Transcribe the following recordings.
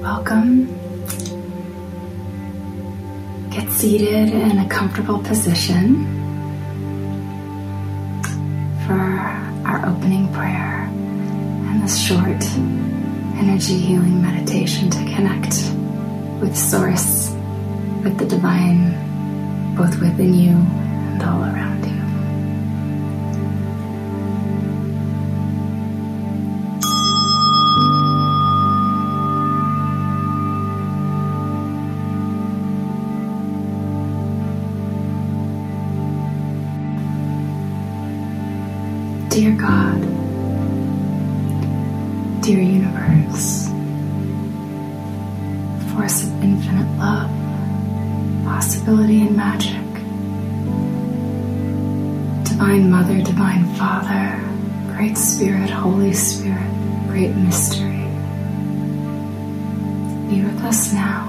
Welcome. Get seated in a comfortable position for our opening prayer and this short energy healing meditation to connect with Source, with the Divine, both within you and all around you. Dear God, dear Universe, Force of infinite love, possibility and magic, Divine Mother, Divine Father, Great Spirit, Holy Spirit, Great Mystery, be with us now.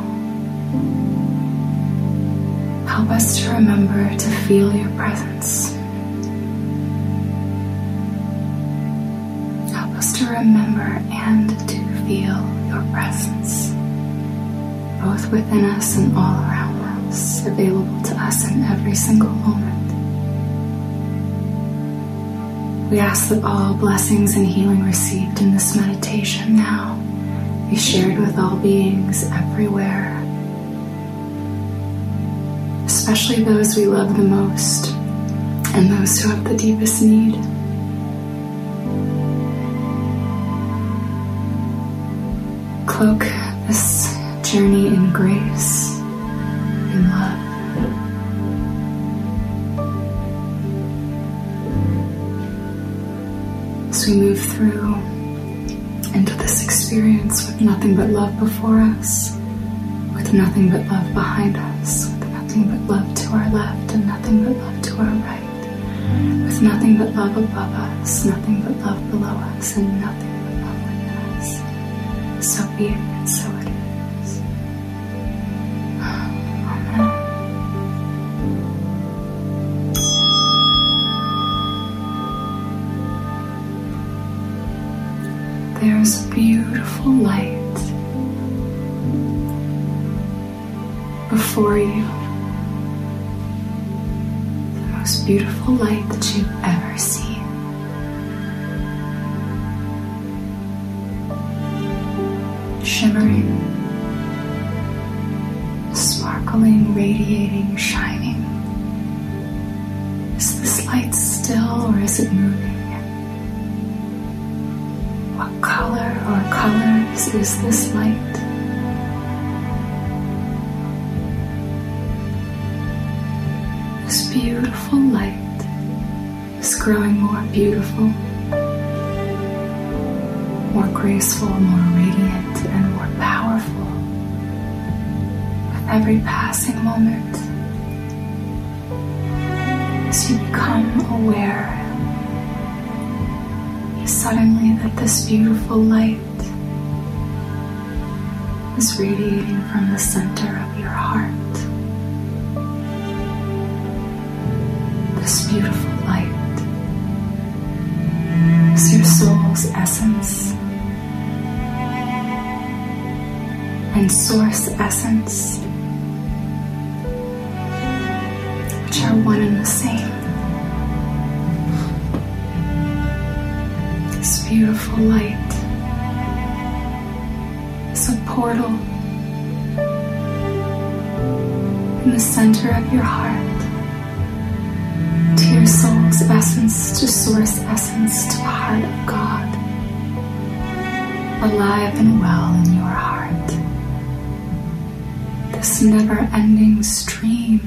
Help us to remember to feel your presence. To remember and to feel your presence, both within us and all around us, available to us in every single moment. We ask that all blessings and healing received in this meditation now be shared with all beings everywhere, especially those we love the most and those who have the deepest need. Cloak this journey in grace and love. As we move through into this experience with nothing but love before us, with nothing but love behind us, with nothing but love to our left and nothing but love to our right, with nothing but love above us, nothing but love below us, and nothing. So be it, and so it is. Amen. There's beautiful light before you. The most beautiful light that you've ever seen. Shimmering, sparkling, radiating, shining. Is this light still or is it moving? What color or colors is this light? This beautiful light is growing more beautiful, more graceful, more radiant, and more powerful with every passing moment. As you become aware suddenly that this beautiful light is radiating from the center of your heart. This beautiful light is your soul's essence. And Source Essence, which are one and the same. This beautiful light is a portal in the center of your heart to your soul's essence, to Source Essence, to the heart of God, alive and well in your heart. This never-ending stream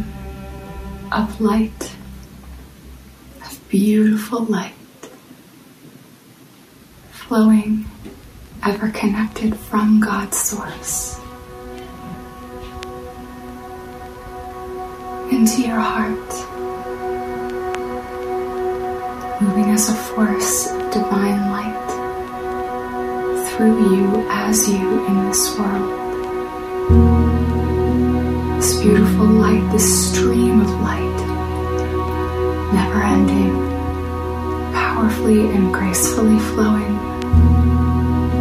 of light, of beautiful light, flowing, ever connected from God's source into your heart, moving as a force of divine light through you, as you in this world. This beautiful light, this stream of light, never-ending, powerfully and gracefully flowing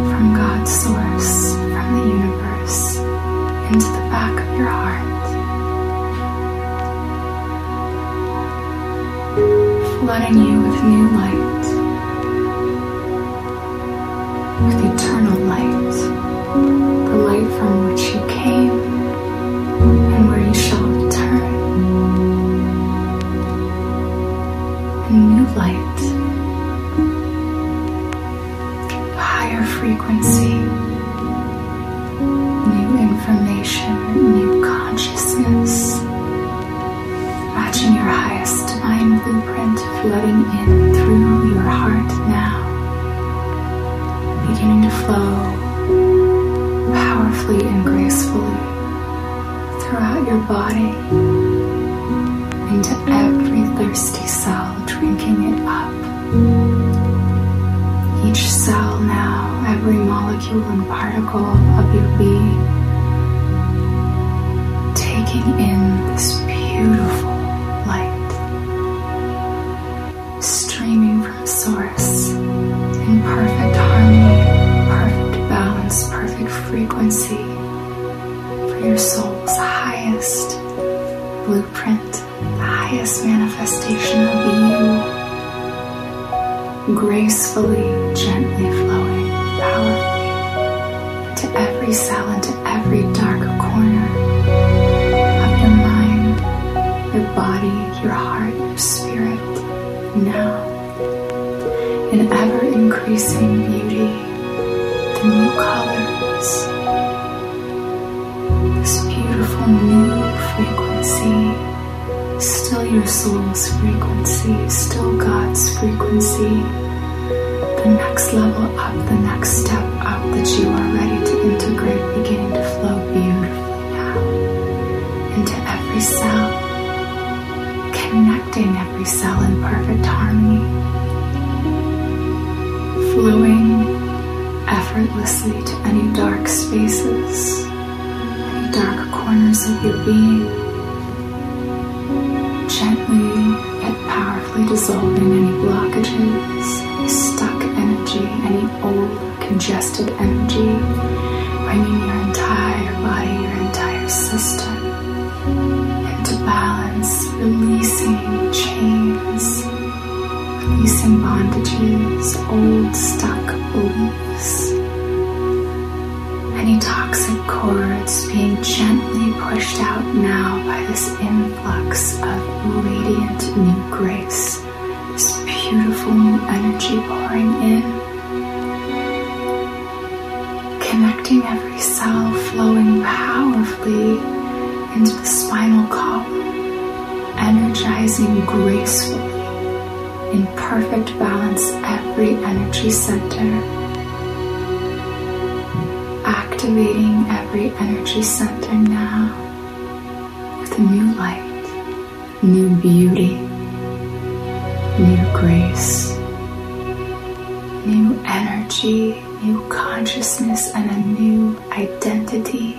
from God's source, from the universe. flooding you with new light, with eternal light, the light from which you came and where you shall return. A new light, higher frequency, new information, new consciousness, matching your highest divine blueprint flooding in through your heart now, beginning to flow powerfully and gracefully throughout your body into every thirsty cell, drinking it up. Each cell now, every molecule and particle of your being, taking in this beautiful light, streaming from source in perfect harmony, perfect balance, perfect frequency for your soul's highest blueprint, the highest manifestation of you, gracefully, gently flowing, powerfully, to every cell and to every dark corner of your mind, your body, your heart, your spirit, now, in ever-increasing beauty, the new colors, this beautiful new frequency, still your soul's frequency, still God's frequency, the next level up, the next step up that you are ready to integrate, beginning to flow beautifully now into every cell, connecting every cell in perfect harmony, flowing effortlessly to any dark spaces, any dark corners of your being, gently yet powerfully dissolving any blockages, stuck energy, any old congested energy, bringing your entire body, your entire system into balance, releasing chains, releasing bondages, old stuck beliefs, any toxic cords being gently pushed out now by this influx of radiant new grace, this beautiful new energy pouring in, connecting every cell, flowing powerfully into the spinal column, energizing gracefully, in perfect balance, every energy center, activating every energy center now with a new light, new beauty, new grace, new energy, new consciousness, and a new identity,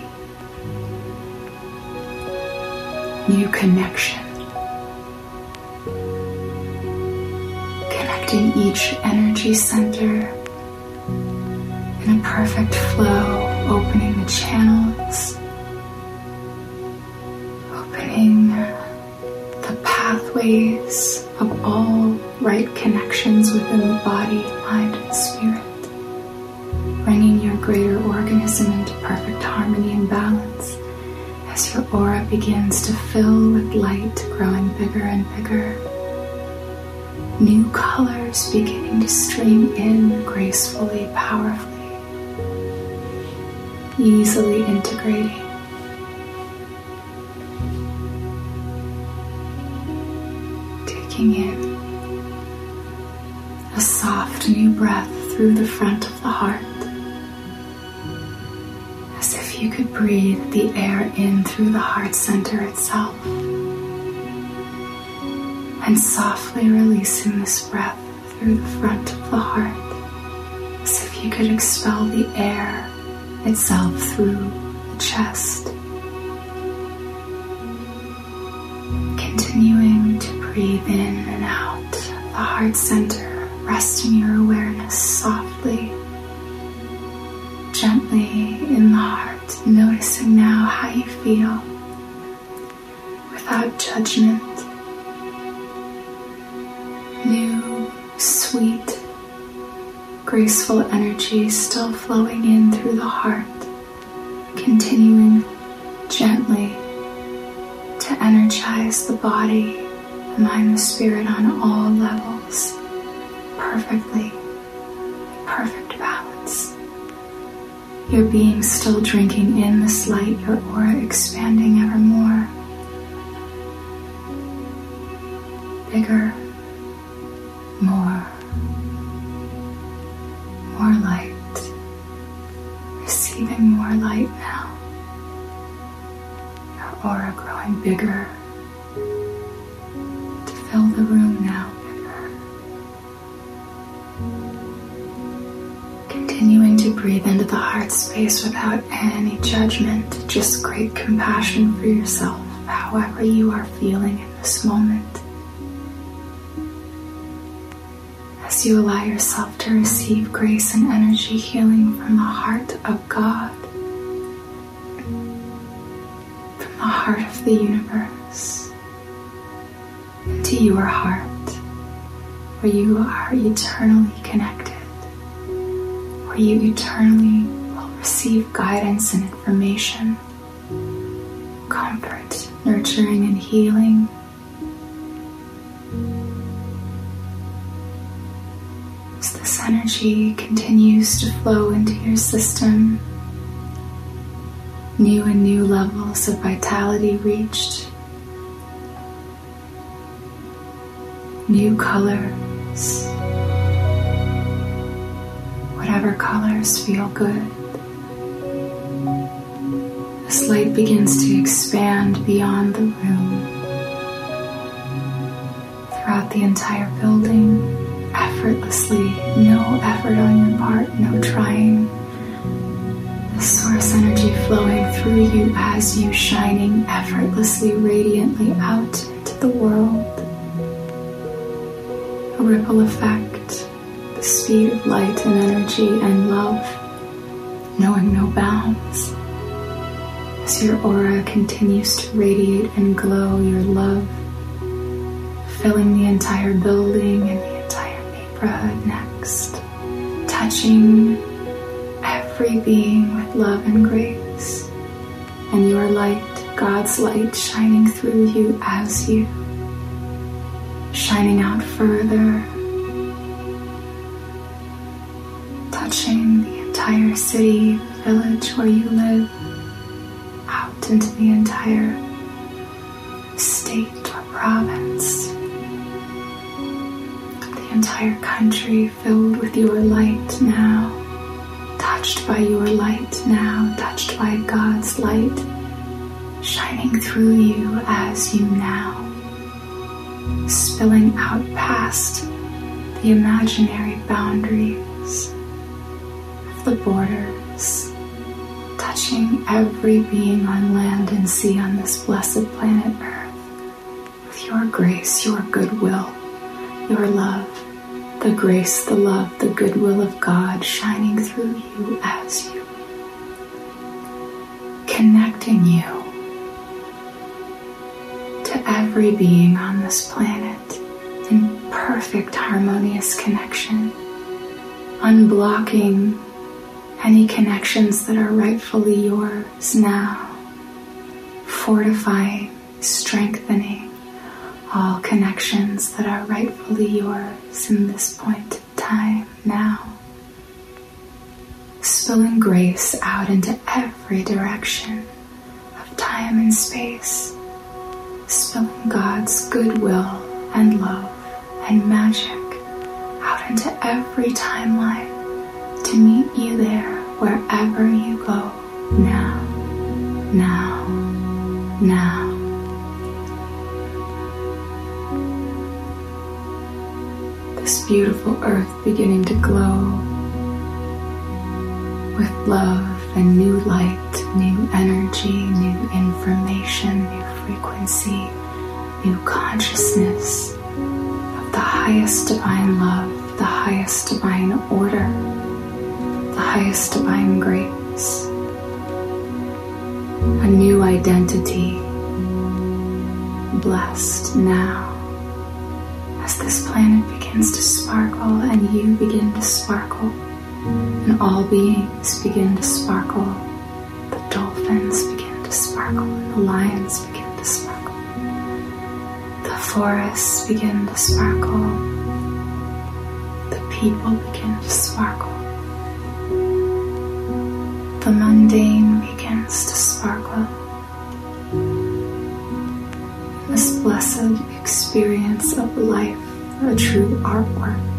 new connection, connecting each energy center in a perfect flow, opening the channels, opening the pathways of all right connections within the body, mind, and spirit, bringing your greater organism into perfect harmony and balance as your aura begins to fill with light, growing bigger and bigger. New colors beginning to stream in gracefully, powerfully, easily integrating. Taking in a soft new breath through the front of the heart, as if you could breathe the air in through the heart center itself, and softly releasing this breath through the front of the heart, as if you could expel the air itself through the chest, continuing to breathe in and out the heart center, resting your awareness softly, gently in the heart, noticing now how you feel without judgment, graceful energy still flowing in through the heart, continuing gently to energize the body, the mind, the spirit on all levels, perfectly, perfect balance. Your being still drinking in this light, your aura expanding ever more, bigger, more light, receiving more light now, your aura growing bigger, to fill the room now, bigger, continuing to breathe into the heart space without any judgment, just great compassion for yourself, however you are feeling in this moment. As you allow yourself to receive grace and energy healing from the heart of God, from the heart of the universe, into your heart, where you are eternally connected, where you eternally will receive guidance and information, comfort, nurturing, and healing. Energy continues to flow into your system. New and new levels of vitality reached. New colors. Whatever colors feel good. This light begins to expand beyond the room, throughout the entire building. Effortlessly, no effort on your part, no trying. The source energy flowing through you as you shining effortlessly, radiantly out into the world. A ripple effect, the speed of light and energy and love, knowing no bounds. As your aura continues to radiate and glow your love, filling the entire building and next, touching every being with love and grace, and your light, God's light, shining through you as you, shining out further, touching the entire city, village where you live, out into the entire state or province. Entire country filled with your light now, touched by your light now, touched by God's light, shining through you as you now, spilling out past the imaginary boundaries of the borders, touching every being on land and sea on this blessed planet Earth with your grace, your goodwill, your love. The grace, the love, the goodwill of God shining through you as you, connecting you to every being on this planet in perfect harmonious connection, unblocking any connections that are rightfully yours now, fortifying, strengthening all connections that are rightfully yours in this point of time now. Spilling grace out into every direction of time and space. Spilling God's goodwill and love and magic out into every timeline to meet you there wherever you go now, now, now. This beautiful earth beginning to glow with love and new light, new energy, new information, new frequency, new consciousness of the highest divine love, the highest divine order, the highest divine grace, a new identity, blessed now as this planet begins begins to sparkle and you begin to sparkle and all beings begin to sparkle. The dolphins begin to sparkle and the lions begin to sparkle. The forests begin to sparkle. The people begin to sparkle. The mundane begins to sparkle. This blessed experience of life, a true artwork.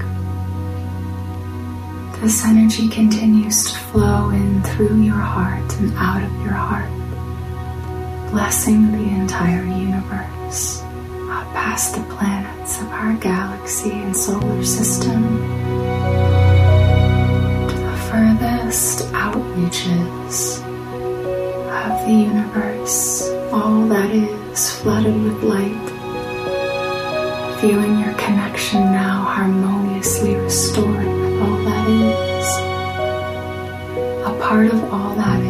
This energy continues to flow in through your heart and out of your heart, blessing the entire universe, out past the planets of our galaxy and solar system, to the furthest outreaches of the universe, all that is flooded with light, feeling your connection now harmoniously restored with all that is, a part of all that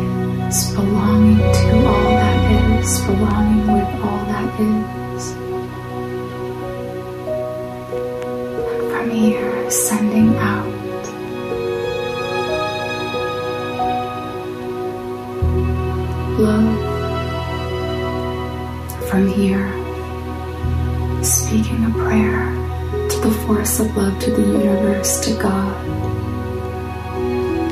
is, belonging to all that is, belonging with all that is. And from here, sending out love. From here, speaking a prayer to the force of love, to the universe, to God,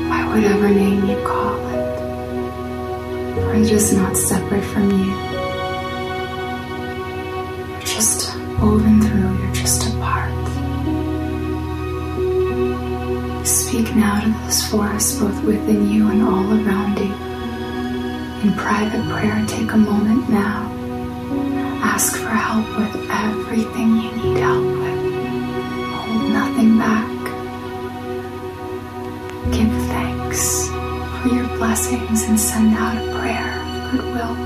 by whatever name you call it, for it is not separate from you. You're just woven through, you're just a part. Speak now to this force, both within you and all around you. In private prayer, take a moment now. Ask for help with everything you need help with. Hold nothing back. Give thanks for your blessings and send out a prayer of goodwill.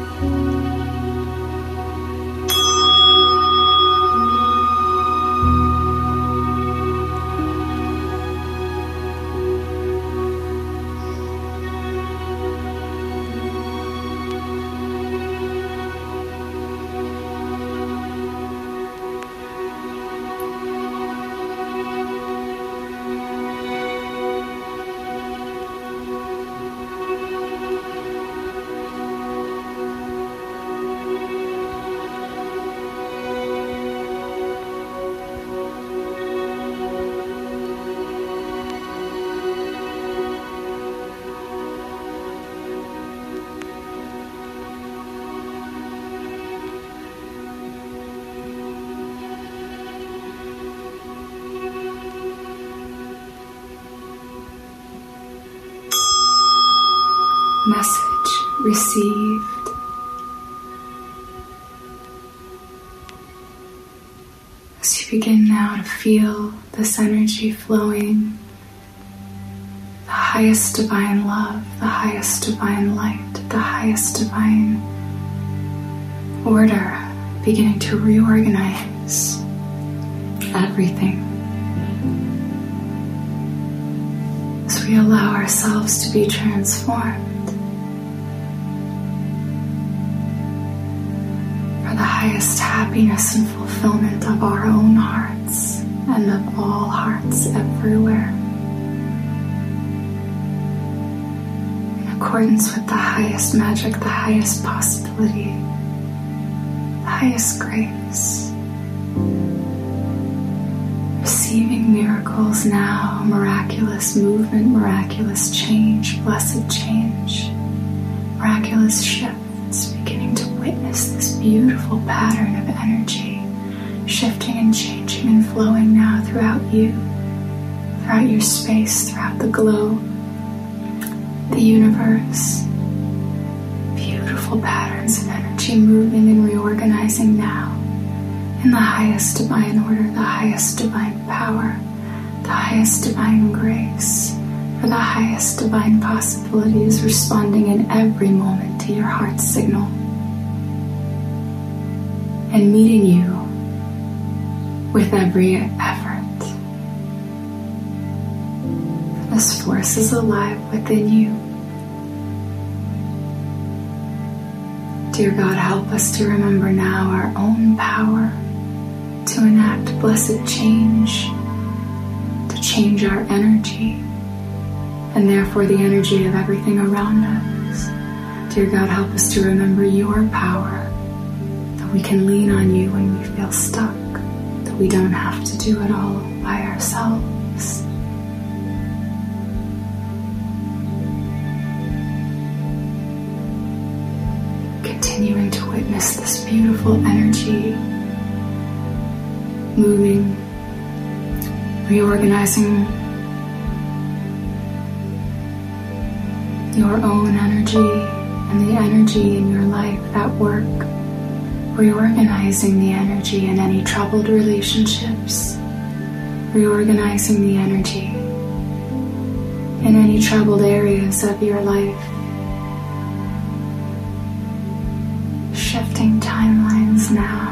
Message received. As you begin now to feel this energy flowing, the highest divine love, the highest divine light, the highest divine order beginning to reorganize everything. As we allow ourselves to be transformed, highest happiness and fulfillment of our own hearts and of all hearts everywhere. In accordance with the highest magic, the highest possibility, the highest grace. Receiving miracles now, miraculous movement, miraculous change, blessed change, miraculous shifts, beginning to witness this beautiful pattern of energy shifting and changing and flowing now throughout you, throughout your space, throughout the globe, the universe. Beautiful patterns of energy moving and reorganizing now in the highest divine order, the highest divine power, the highest divine grace, for the highest divine possibilities, responding in every moment to your heart's signal and meeting you with every effort. This force is alive within you. Dear God, help us to remember now our own power to enact blessed change change our energy, and therefore the energy of everything around us. Dear God, help us to remember your power, that we can lean on you when we feel stuck, that we don't have to do it all by ourselves. Continuing to witness this beautiful energy moving, reorganizing your own energy and the energy in your life at work, reorganizing the energy in any troubled relationships, reorganizing the energy in any troubled areas of your life, shifting timelines now.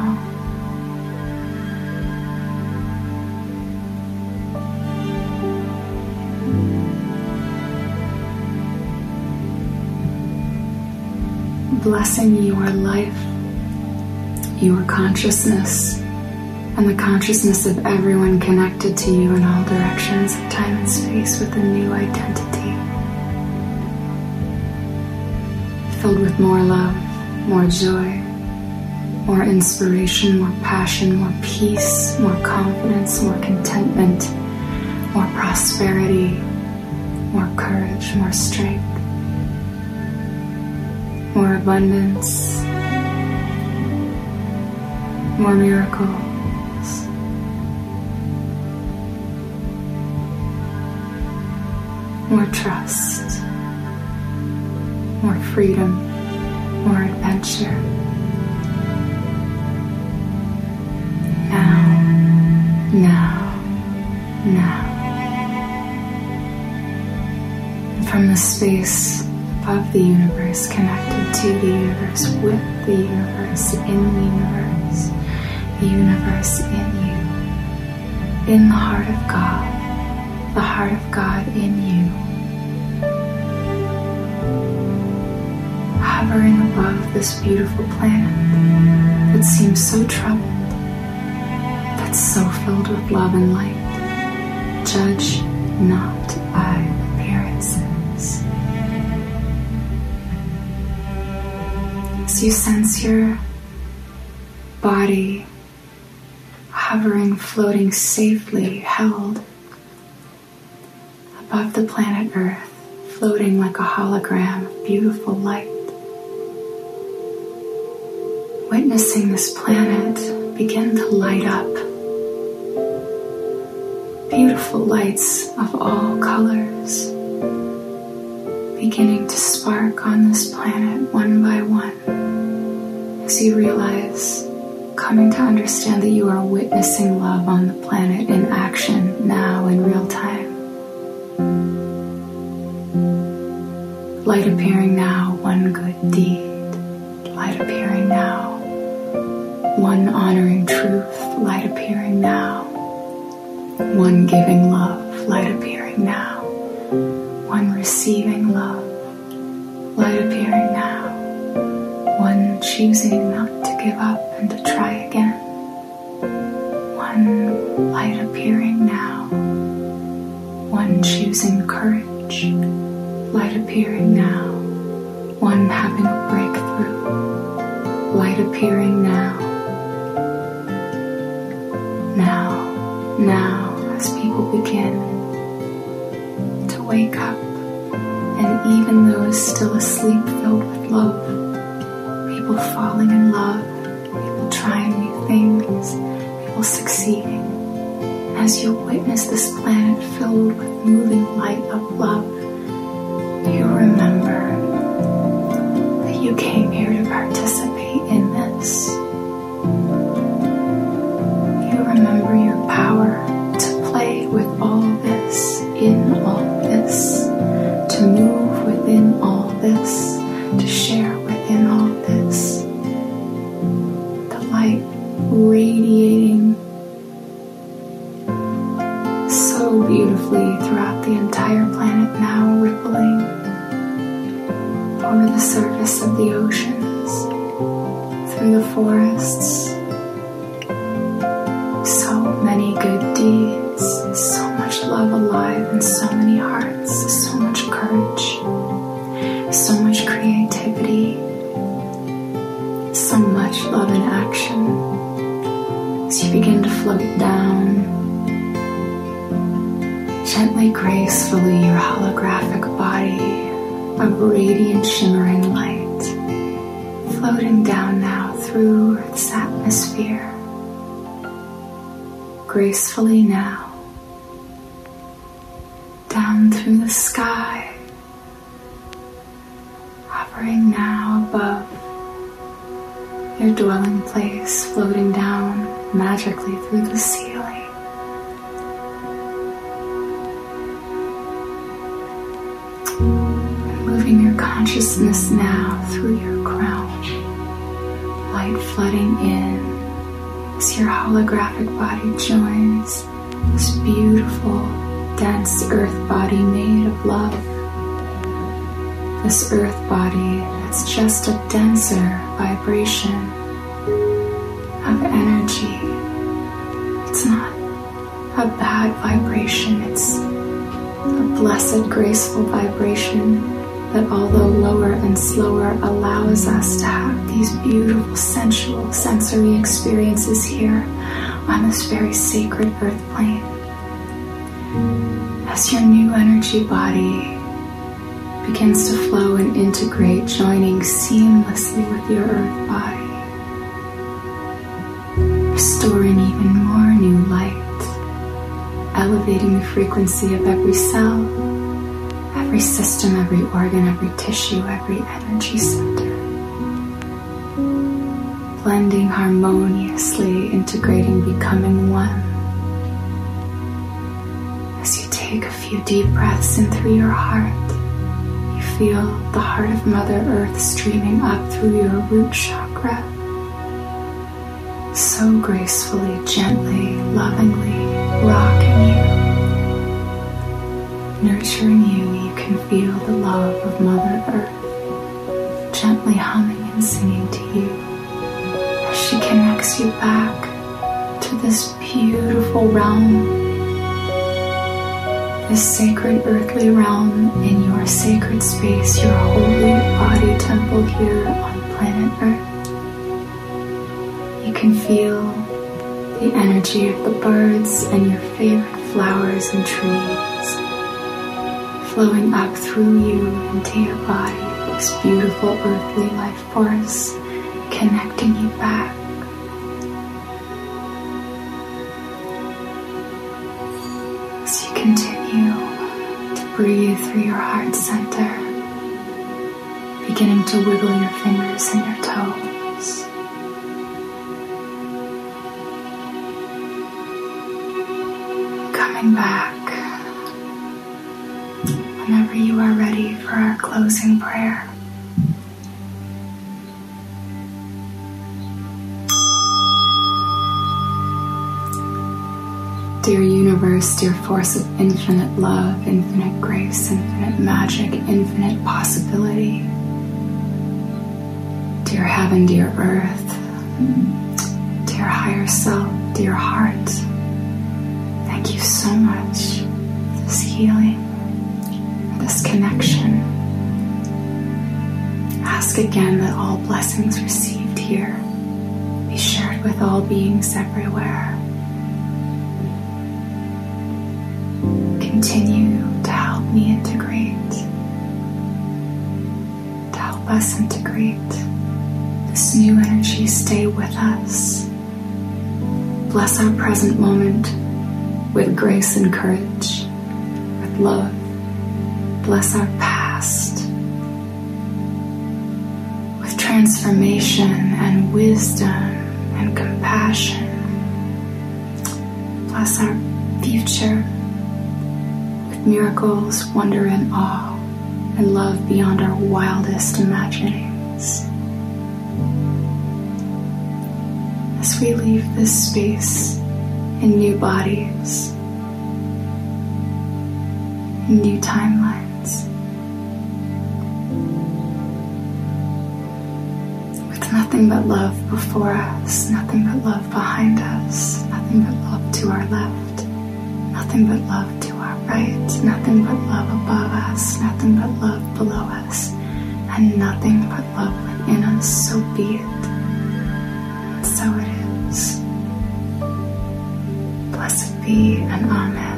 Blessing your life, your consciousness, and the consciousness of everyone connected to you in all directions of time and space with a new identity. Filled with more love, more joy, more inspiration, more passion, more peace, more confidence, more contentment, more prosperity, more courage, more strength, more abundance, more miracles. More trust, more freedom, more adventure. Now, now, now. And from the space of the universe, connected to the universe, with the universe, in the universe, the universe in you, in the heart of God, the heart of God in you, hovering above this beautiful planet that seems so troubled, that's so filled with love and light. Judge not by appearances. As you sense your body hovering, floating safely, held above the planet Earth, floating like a hologram of beautiful light. Witnessing this planet begin to light up. Beautiful lights of all colors beginning to spark on this planet one by one. As you realize, coming to understand that you are witnessing love on the planet in action now in real time. Light appearing now, one good deed. Light appearing now, one honoring truth. Light appearing now, one giving love. Light appearing now, one receiving love. Light appearing now, one choosing not to give up and to try again. One light appearing now. One choosing courage. Light appearing now. One having a breakthrough. Light appearing now. Now, now, as people begin to wake up, and even those still asleep filled with love. People falling in love, people trying new things, people succeeding. As you witness this planet filled with moving light of love, you remember that you came here to participate in this. You remember your power to play with all this, in all this, to move within all this, to share within all this, the light radiating so beautifully throughout the entire planet now, rippling over the surface of the oceans, through the forests. So many good deeds, so much love so much creativity, so much love in action as you begin to float down gently, gracefully, your holographic body of radiant, shimmering light, floating down now through this atmosphere, gracefully now, down through the sky, hovering now above your dwelling place, floating down magically through the ceiling. Consciousness now through your crown, light flooding in as your holographic body joins this beautiful, dense earth body made of love. This earth body that's just a denser vibration of energy. It's not a bad vibration, it's a blessed, graceful vibration that, although lower and slower, allows us to have these beautiful sensual sensory experiences here on this very sacred earth plane. As your new energy body begins to flow and integrate, joining seamlessly with your earth body, restoring even more new light, elevating the frequency of every cell, every system, every organ, every tissue, every energy center, blending harmoniously, integrating, becoming one. As you take a few deep breaths in through your heart, you feel the heart of Mother Earth streaming up through your root chakra, so gracefully, gently, lovingly rocking you, nurturing you. You can feel the love of Mother Earth gently humming and singing to you as she connects you back to this beautiful realm, this sacred earthly realm in your sacred space, your holy body temple here on planet Earth. You can feel the energy of the birds and your favorite flowers and trees flowing up through you into your body, this beautiful earthly life force connecting you back. As you continue to breathe through your heart center, beginning to wiggle your fingers and your toes, coming back whenever you are ready for our closing prayer. Dear universe, dear force of infinite love, infinite grace, infinite magic, infinite possibility. Dear heaven, dear earth, dear higher self, dear heart, thank you so much for this healing, this connection. Ask again that all blessings received here be shared with all beings everywhere. Continue to help me integrate, to help us integrate this new energy. Stay with us. Bless our present moment with grace and courage, with love. Bless our past with transformation and wisdom and compassion. Bless our future with miracles, wonder and awe, and love beyond our wildest imaginings. As we leave this space in new bodies, in new timelines, nothing but love before us, nothing but love behind us, nothing but love to our left, nothing but love to our right, nothing but love above us, nothing but love below us, and nothing but love within us, so be it. And so it is. Blessed be and Amen.